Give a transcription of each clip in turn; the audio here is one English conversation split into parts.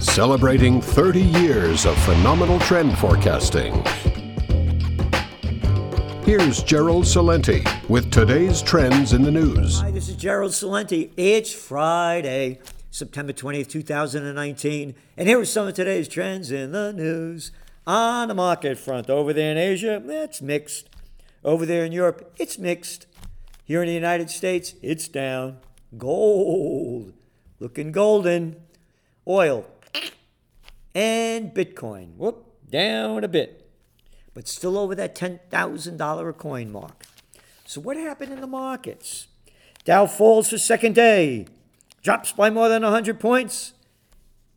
celebrating 30 years of phenomenal trend forecasting. Here's Gerald Celente with today's trends in the news. Hi, this is Gerald Celente. It's Friday, September 20th, 2019, and here are some of today's trends in the news. On the market front, over there in Asia, it's mixed. Over there in Europe, it's mixed. Here in the United States, it's down. Gold, looking golden. Oil and Bitcoin, down a bit, but still over that $10,000 a coin mark. So what happened in the markets? Dow falls for second day, drops by more than 100 points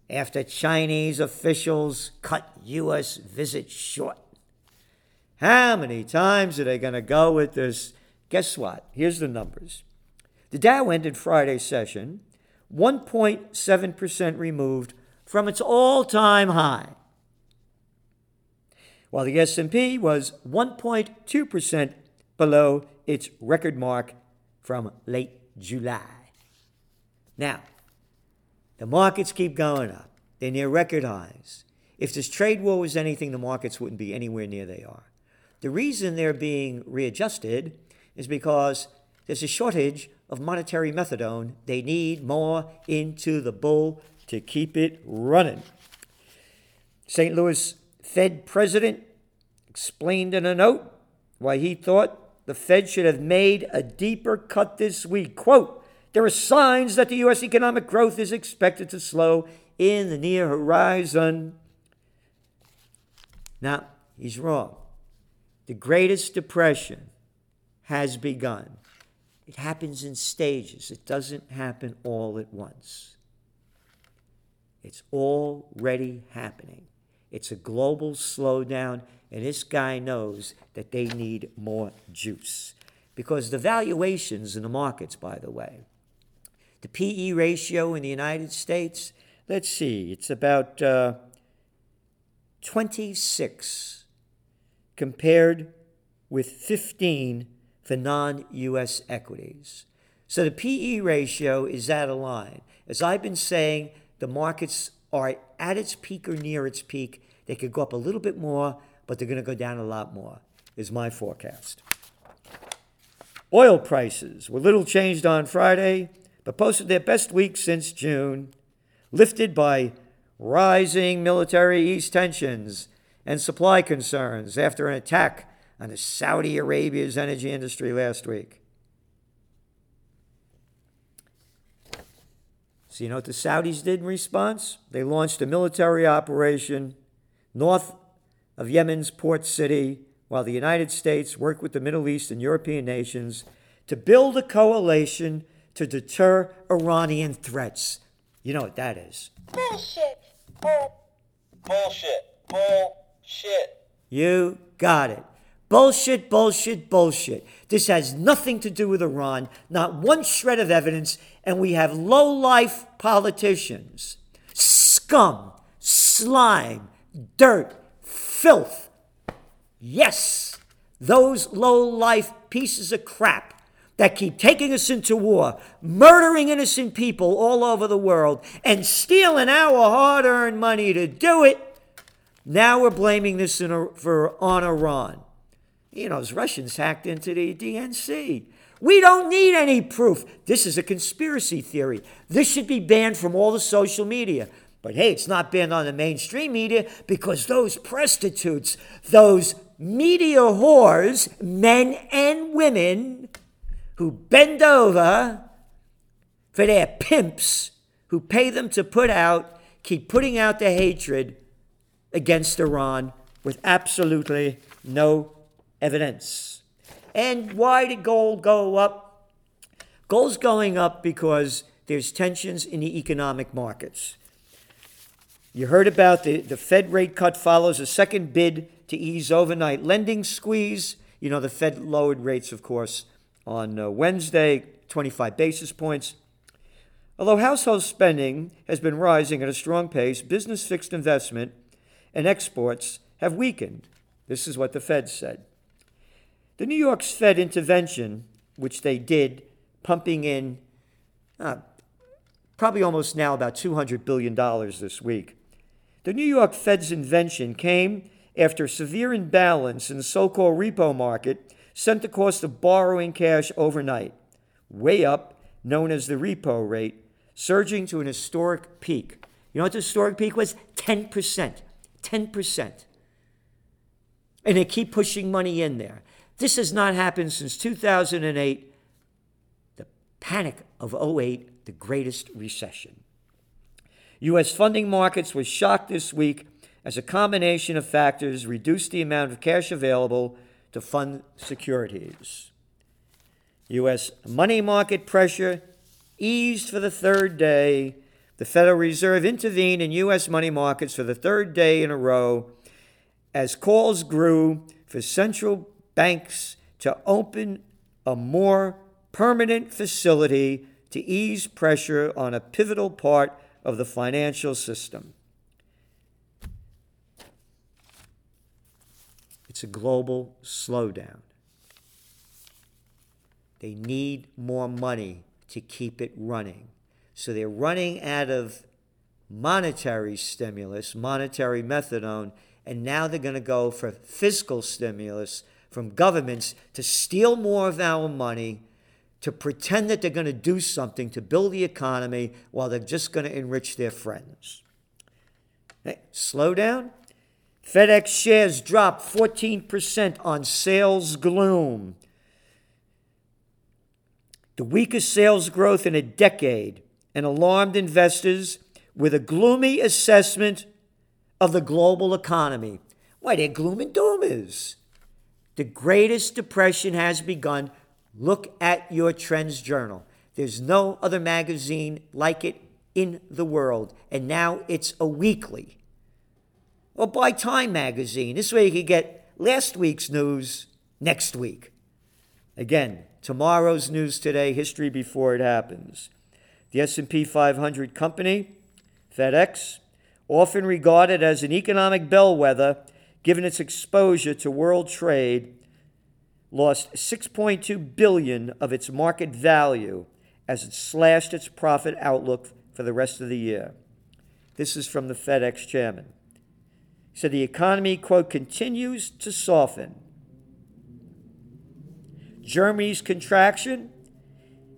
after Chinese officials cut U.S. visit short. How many times are they going to go with this? Guess what? Here's the numbers. The Dow ended Friday's session 1.7% removed from its all-time high, while the S&P was 1.2% below its record mark from late July. Now, the markets keep going up. They're near record highs. If this trade war was anything, the markets wouldn't be anywhere near they are. The reason they're being readjusted is because there's a shortage of monetary methadone. They need more into the bull to keep it running. St. Louis Fed president explained in a note why he thought the Fed should have made a deeper cut this week. Quote, "There are signs that the U.S. economic growth is expected to slow in the near horizon." Now, he's wrong. The Greatest Depression has begun. It happens in stages. It doesn't happen all at once. It's already happening. It's a global slowdown, and this guy knows that they need more juice. Because the valuations in the markets, by the way, the PE ratio in the United States, let's see, it's about 26 compared with 15 for non-U.S. equities. So the PE ratio is out of line. As I've been saying, the markets are at its peak or near its peak. They could go up a little bit more, but they're going to go down a lot more, is my forecast. Oil prices were little changed on Friday, but posted their best week since June, lifted by rising Middle East tensions and supply concerns after an attack on the Saudi Arabia's energy industry last week. So you know what the Saudis did in response? They launched a military operation north of Yemen's port city, while the United States worked with the Middle East and European nations to build a coalition to deter Iranian threats. You know what that is. Bullshit. Bullshit. Bullshit. You got it. Bullshit, bullshit, bullshit. This has nothing to do with Iran, not one shred of evidence, and we have low-life politicians. Scum, slime, dirt, filth. Yes, those low-life pieces of crap that keep taking us into war, murdering innocent people all over the world, and stealing our hard-earned money to do it. Now we're blaming this on Iran. You know, those Russians hacked into the DNC. We don't need any proof. This is a conspiracy theory. This should be banned from all the social media. But hey, it's not banned on the mainstream media because those prostitutes, those media whores, men and women who bend over for their pimps who pay them to put out, keep putting out the hatred against Iran with absolutely no evidence. And why did gold go up? Gold's going up because there's tensions in the economic markets. You heard about the Fed rate cut follows a second bid to ease overnight lending squeeze. You know, the Fed lowered rates, of course, on Wednesday, 25 basis points. Although household spending has been rising at a strong pace, business fixed investment and exports have weakened. This is what the Fed said. The New York's Fed intervention, which they did, pumping in probably almost now about $200 billion this week. The New York Fed's invention came after severe imbalance in the so-called repo market sent the cost of borrowing cash overnight, way up, known as the repo rate, surging to an historic peak. You know what the historic peak was? 10%. 10%. And they keep pushing money in there. This has not happened since 2008, the panic of 2008, the greatest recession. U.S. funding markets were shocked this week as a combination of factors reduced the amount of cash available to fund securities. U.S. money market pressure eased for the third day. The Federal Reserve intervened in U.S. money markets for the third day in a row as calls grew for central banks to open a more permanent facility to ease pressure on a pivotal part of the financial system. It's a global slowdown. They need more money to keep it running. So they're running out of monetary stimulus, monetary methadone, and now they're going to go for fiscal stimulus from governments to steal more of our money, to pretend that they're going to do something to build the economy while they're just going to enrich their friends. Okay, slow down. FedEx shares dropped 14% on sales gloom. The weakest sales growth in a decade, and alarmed investors with a gloomy assessment of the global economy. Why, they're gloom and doomers. The greatest depression has begun. Look at your Trends Journal. There's no other magazine like it in the world. And now it's a weekly. Or buy Time magazine. This way you can get last week's news next week. Again, tomorrow's news today, history before it happens. The S&P 500 company, FedEx, often regarded as an economic bellwether, given its exposure to world trade, lost $6.2 billion of its market value as it slashed its profit outlook for the rest of the year. This is from the FedEx chairman. He said the economy, quote, continues to soften. Germany's contraction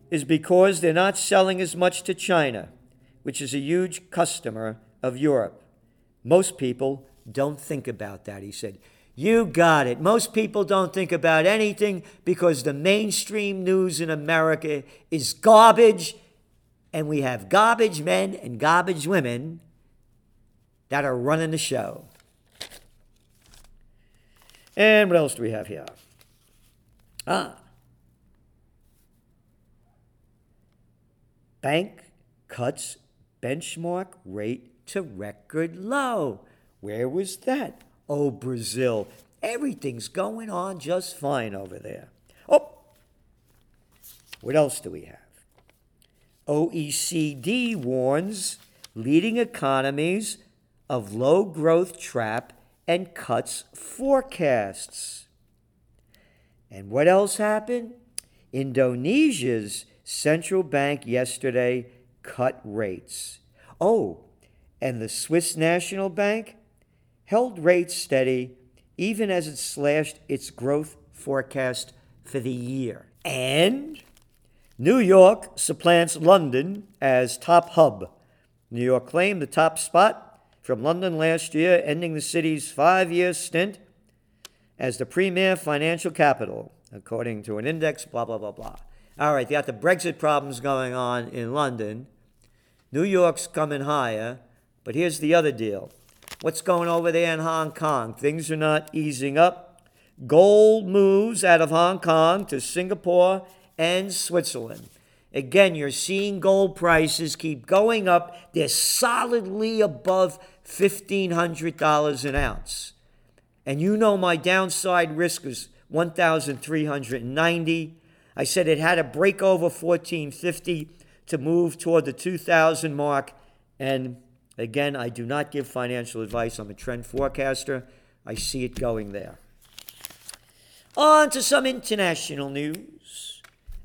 is because they're not selling as much to China, which is a huge customer of Europe. Most people don't think about that, he said. You got it. Most people don't think about anything because the mainstream news in America is garbage, and we have garbage men and garbage women that are running the show. And what else do we have here? Bank cuts benchmark rate to record low. Where was that? Oh, Brazil. Everything's going on just fine over there. Oh, what else do we have? OECD warns leading economies of low growth trap and cuts forecasts. And what else happened? Indonesia's central bank yesterday cut rates. Oh, and the Swiss National Bank held rates steady even as it slashed its growth forecast for the year. And New York supplants London as top hub. New York claimed the top spot from London last year, ending the city's 5-year stint as the premier financial capital, according to an index, blah, blah, blah, blah. All right, they got the Brexit problems going on in London. New York's coming higher, but here's the other deal. What's going over there in Hong Kong? Things are not easing up. Gold moves out of Hong Kong to Singapore and Switzerland. Again, you're seeing gold prices keep going up. They're solidly above $1,500 an ounce. And you know my downside risk is $1,390. I said it had to break over 1450 to move toward the 2000 mark. And again, I do not give financial advice. I'm a trend forecaster. I see it going there. On to some international news.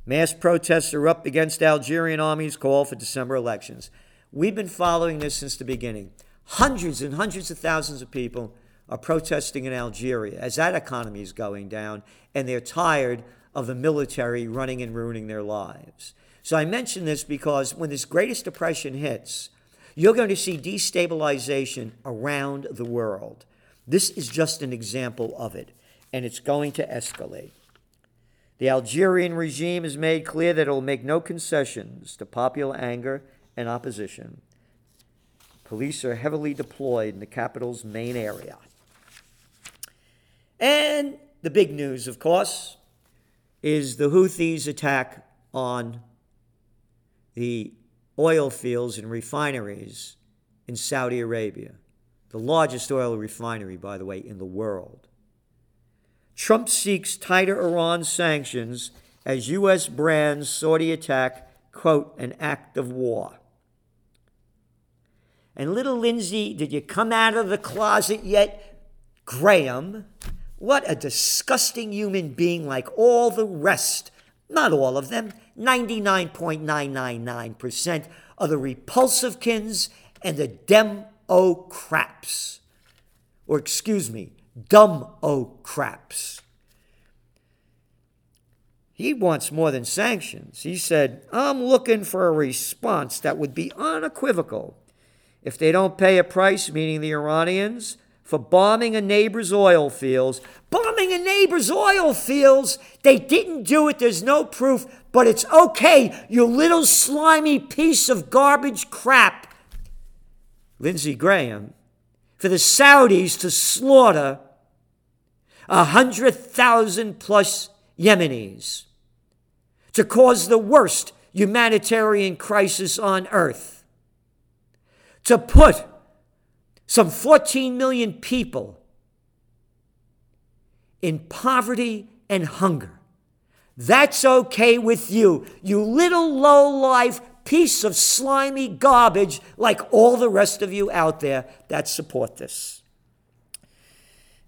Mass protests are up against Algerian army's call for December elections. We've been following this since the beginning. Hundreds and hundreds of thousands of people are protesting in Algeria as that economy is going down, and they're tired of the military running and ruining their lives. So I mention this because when this greatest depression hits, you're going to see destabilization around the world. This is just an example of it, and it's going to escalate. The Algerian regime has made clear that it will make no concessions to popular anger and opposition. Police are heavily deployed in the capital's main area. And the big news, of course, is the Houthis' attack on the oil fields and refineries in Saudi Arabia, the largest oil refinery, by the way, in the world. Trump seeks tighter Iran sanctions as U.S. brands Saudi attack, quote, an act of war. And little Lindsay, did you come out of the closet yet? Graham, what a disgusting human being like all the rest. Not all of them, 99.999% of the repulsivekins and the dem-o-craps. Or excuse me, dumb-o-craps. He wants more than sanctions. He said, I'm looking for a response that would be unequivocal if they don't pay a price, meaning the Iranians, for bombing a neighbor's oil fields. Bombing a neighbor's oil fields? They didn't do it. There's no proof. But it's okay, you little slimy piece of garbage crap, Lindsey Graham, for the Saudis to slaughter 100,000 plus Yemenis to cause the worst humanitarian crisis on earth, to put some 14 million people in poverty and hunger. That's okay with you, you little low-life piece of slimy garbage like all the rest of you out there that support this.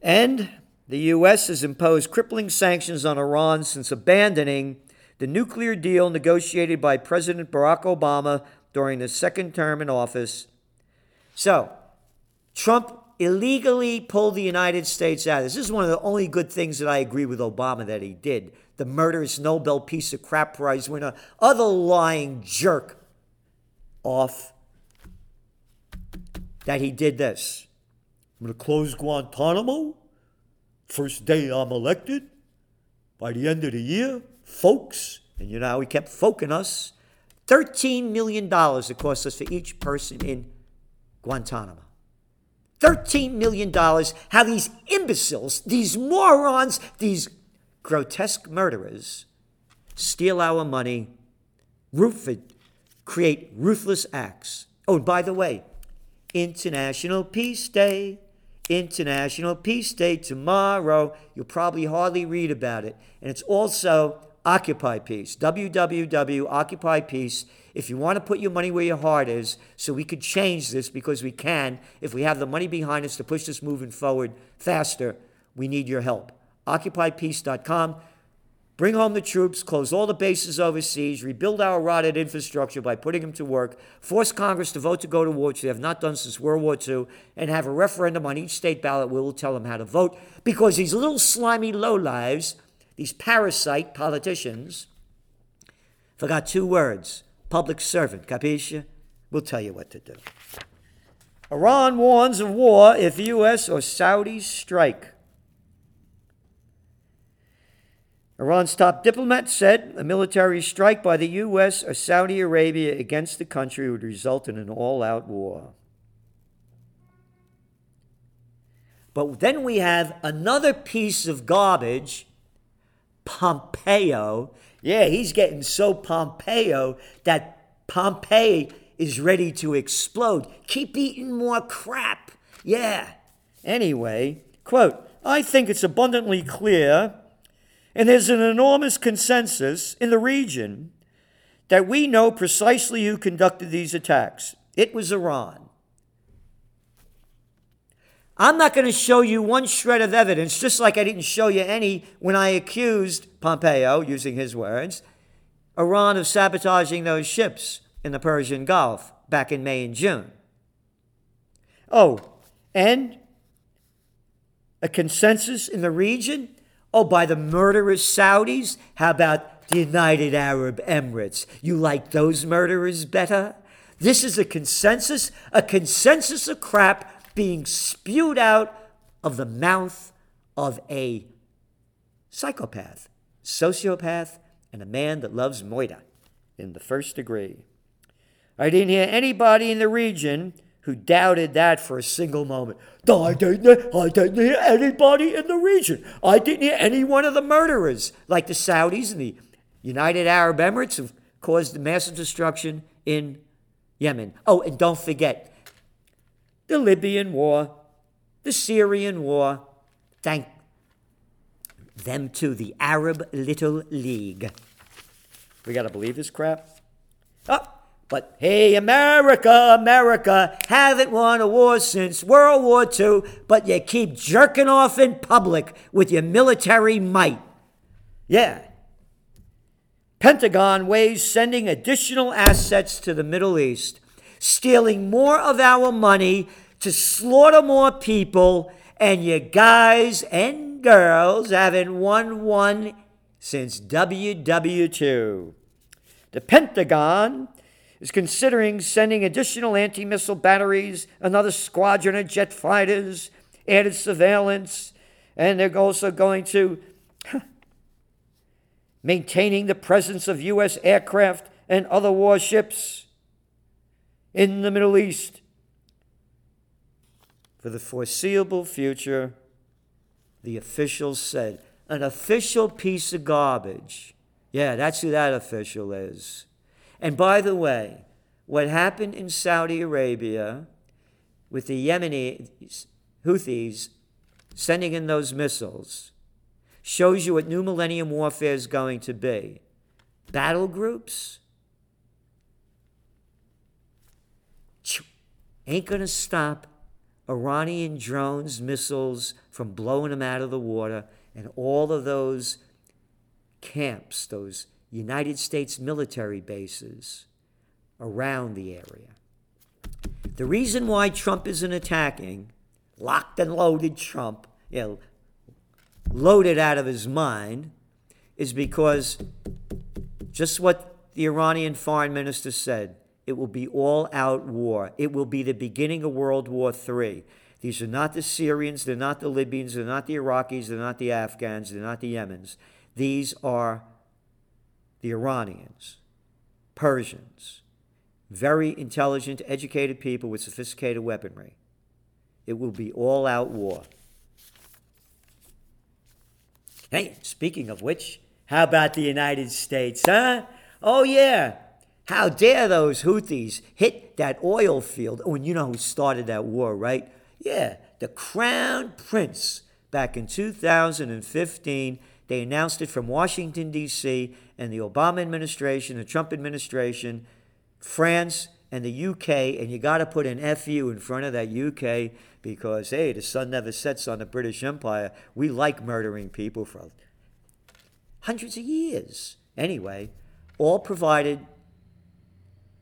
And the U.S. has imposed crippling sanctions on Iran since abandoning the nuclear deal negotiated by President Barack Obama during his second term in office. So, Trump illegally pulled the United States out of this. This is one of the only good things that I agree with Obama that he did. The murderous Nobel piece of crap prize winner, other lying jerk off, that he did this. I'm going to close Guantanamo. First day I'm elected. By the end of the year, folks, and you know how he kept folking us, $13 million it cost us for each person in Guantanamo. $13 million, how these imbeciles, these morons, these grotesque murderers steal our money, create ruthless acts. Oh, and by the way, International Peace Day, International Peace Day tomorrow. You'll probably hardly read about it. And it's also Occupy Peace, www.occupypeace. If you want to put your money where your heart is, so we could change this, because we can, if we have the money behind us to push this movement forward faster, we need your help. OccupyPeace.com. Bring home the troops, close all the bases overseas, rebuild our rotted infrastructure by putting them to work, force Congress to vote to go to war, which they have not done since World War II, and have a referendum on each state ballot where we'll tell them how to vote, because these little slimy lowlives, these parasite politicians, forgot two words, public servant, capisce? We'll tell you what to do. Iran warns of war if U.S. or Saudis strike. Iran's top diplomat said a military strike by the U.S. or Saudi Arabia against the country would result in an all-out war. But then we have another piece of garbage, Pompeo. Yeah, he's getting so Pompeo that Pompeii is ready to explode. Keep eating more crap. Yeah. Anyway, quote, I think it's abundantly clear, and there's an enormous consensus in the region, that we know precisely who conducted these attacks. It was Iran. I'm not going to show you one shred of evidence, just like I didn't show you any when I accused Pompeo, using his words, Iran of sabotaging those ships in the Persian Gulf back in May and June. Oh, and a consensus in the region? Oh, by the murderous Saudis? How about the United Arab Emirates? You like those murderers better? This is a consensus of crap being spewed out of the mouth of a psychopath, sociopath, and a man that loves moida in the first degree. I didn't hear anybody in the region who doubted that for a single moment. I didn't hear anybody in the region. I didn't hear any one of the murderers, like the Saudis and the United Arab Emirates, who've caused massive destruction in Yemen. Oh, and don't forget, the Libyan war, the Syrian war, thank them to the Arab Little League. We got to believe this crap? Oh, but hey, America, haven't won a war since World War II, but you keep jerking off in public with your military might. Yeah. Pentagon weighs sending additional assets to the Middle East, stealing more of our money to slaughter more people, and you guys and girls haven't won one since WW2. The Pentagon is considering sending additional anti-missile batteries, another squadron of jet fighters, added surveillance, and they're also going to maintaining the presence of U.S. aircraft and other warships in the Middle East. For the foreseeable future, the official said. An official piece of garbage. Yeah, that's who that official is. And by the way, what happened in Saudi Arabia with the Yemeni Houthis sending in those missiles shows you what new millennium warfare is going to be. Battle groups ain't going to stop Iranian drones, missiles from blowing them out of the water, and all of those camps, those United States military bases around the area. The reason why Trump isn't attacking, locked and loaded Trump, loaded out of his mind, is because just what the Iranian foreign minister said, it will be all-out war. It will be the beginning of World War III. These are not the Syrians. They're not the Libyans. They're not the Iraqis. They're not the Afghans. They're not the Yemens. These are the Iranians, Persians, very intelligent, educated people with sophisticated weaponry. It will be all-out war. Hey, speaking of which, how about the United States, huh? Oh, yeah. How dare those Houthis hit that oil field? Oh, and you know who started that war, right? Yeah, the Crown Prince. Back in 2015, they announced it from Washington, D.C., and the Obama administration, the Trump administration, France, and the U.K., and you got to put an F-U in front of that U.K. because, hey, the sun never sets on the British Empire. We like murdering people for hundreds of years. Anyway, all provided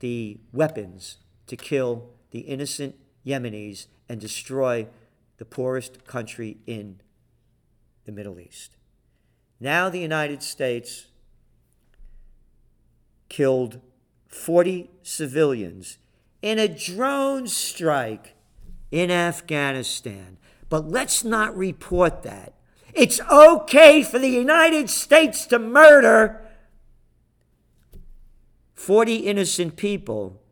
the weapons to kill the innocent Yemenis and destroy the poorest country in the Middle East. Now the United States killed 40 civilians in a drone strike in Afghanistan. But let's not report that. It's okay for the United States to murder 40 innocent people,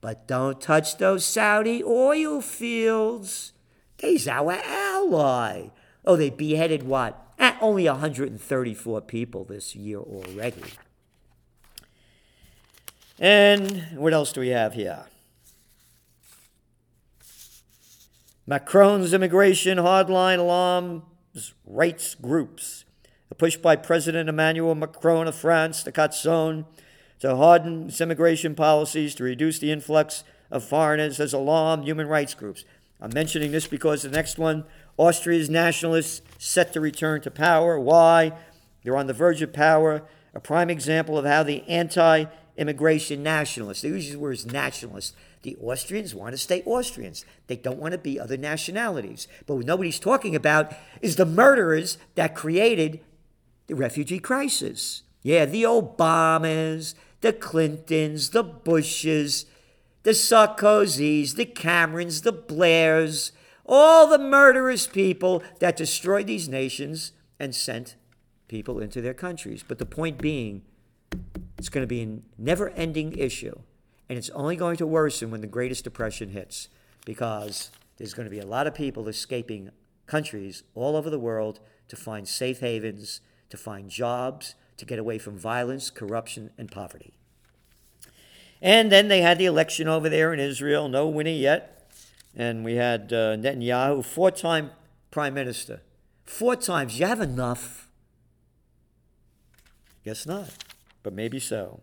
but don't touch those Saudi oil fields. They's our ally. Oh, they beheaded what? Only 134 people this year already. And what else do we have here? Macron's immigration hardline alarms rights groups. A push by President Emmanuel Macron of France to cut zone to harden its immigration policies to reduce the influx of foreigners has alarmed human rights groups. I'm mentioning this because the next one, Austria's nationalists set to return to power. Why? They're on the verge of power a prime example of how the anti-immigration nationalists, they use the words nationalists, the Austrians want to stay Austrians. They don't want to be other nationalities. But what nobody's talking about is the murderers that created the refugee crisis. Yeah, the Obamas, the Clintons, the Bushes, the Sarkozys, the Camerons, the Blairs, all the murderous people that destroyed these nations and sent people into their countries. But the point being, it's going to be a never-ending issue. And it's only going to worsen when the Greatest Depression hits, because there's going to be a lot of people escaping countries all over the world to find safe havens, to find jobs, to get away from violence, corruption, and poverty. And then they had the election over there in Israel, no winner yet. And we had Netanyahu, four-time prime minister. Four times. You have enough? Guess not, but maybe so.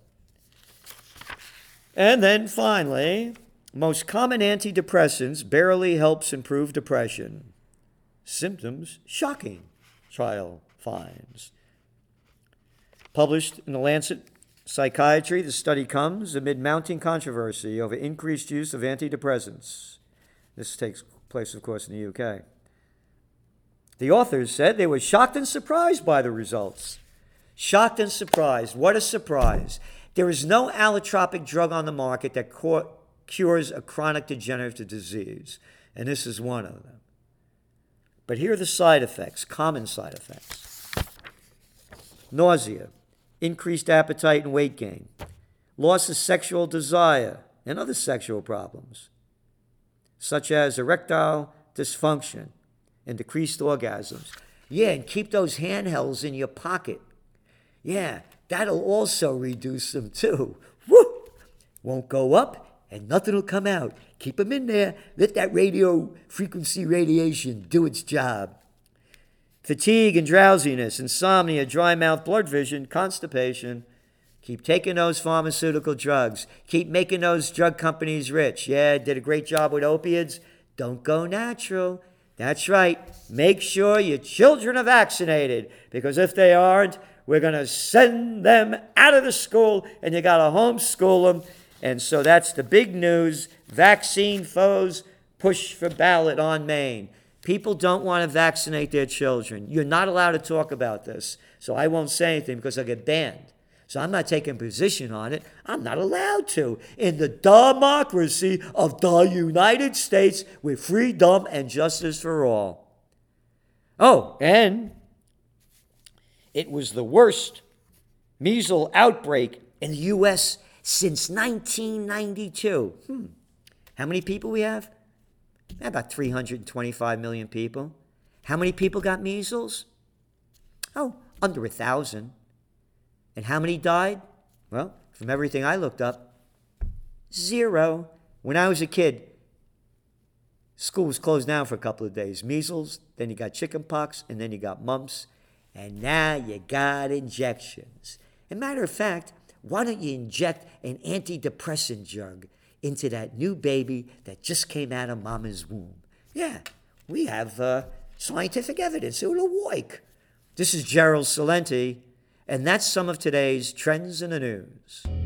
And then finally, most common antidepressants barely helps improve depression. Symptoms shocking, trial finds. Published in The Lancet Psychiatry, the study comes amid mounting controversy over increased use of antidepressants. This takes place, of course, in the UK. The authors said they were shocked and surprised by the results. Shocked and surprised. What a surprise. There is no allotropic drug on the market that cures a chronic degenerative disease, and this is one of them. But here are the side effects, common side effects. Nausea, increased appetite and weight gain, loss of sexual desire, and other sexual problems, such as erectile dysfunction and decreased orgasms. Yeah, and keep those handhelds in your pocket. Yeah. That'll also reduce them, too. Woo! Won't go up, and nothing will come out. Keep them in there. Let that radio frequency radiation do its job. Fatigue and drowsiness, insomnia, dry mouth, blurred vision, constipation. Keep taking those pharmaceutical drugs. Keep making those drug companies rich. Yeah, did a great job with opiates. Don't go natural. That's right. Make sure your children are vaccinated, because if they aren't, we're going to send them out of the school, and you got to homeschool them. And so that's the big news. Vaccine foes push for ballot on Maine. People don't want to vaccinate their children. You're not allowed to talk about this. So I won't say anything because I get banned. So I'm not taking a position on it. I'm not allowed to. In the democracy of the United States, with freedom and justice for all. Oh, and it was the worst measles outbreak in the U.S. since 1992. How many people we have? About 325 million people. How many people got measles? Oh, under 1,000. And how many died? Well, from everything I looked up, 0. When I was a kid, school was closed down for a couple of days. Measles, then you got chickenpox, and then you got mumps. And now you got injections. As a matter of fact, why don't you inject an antidepressant drug into that new baby that just came out of mama's womb? Yeah, we have scientific evidence. It'll work. This is Gerald Celente, and that's some of today's Trends in the News.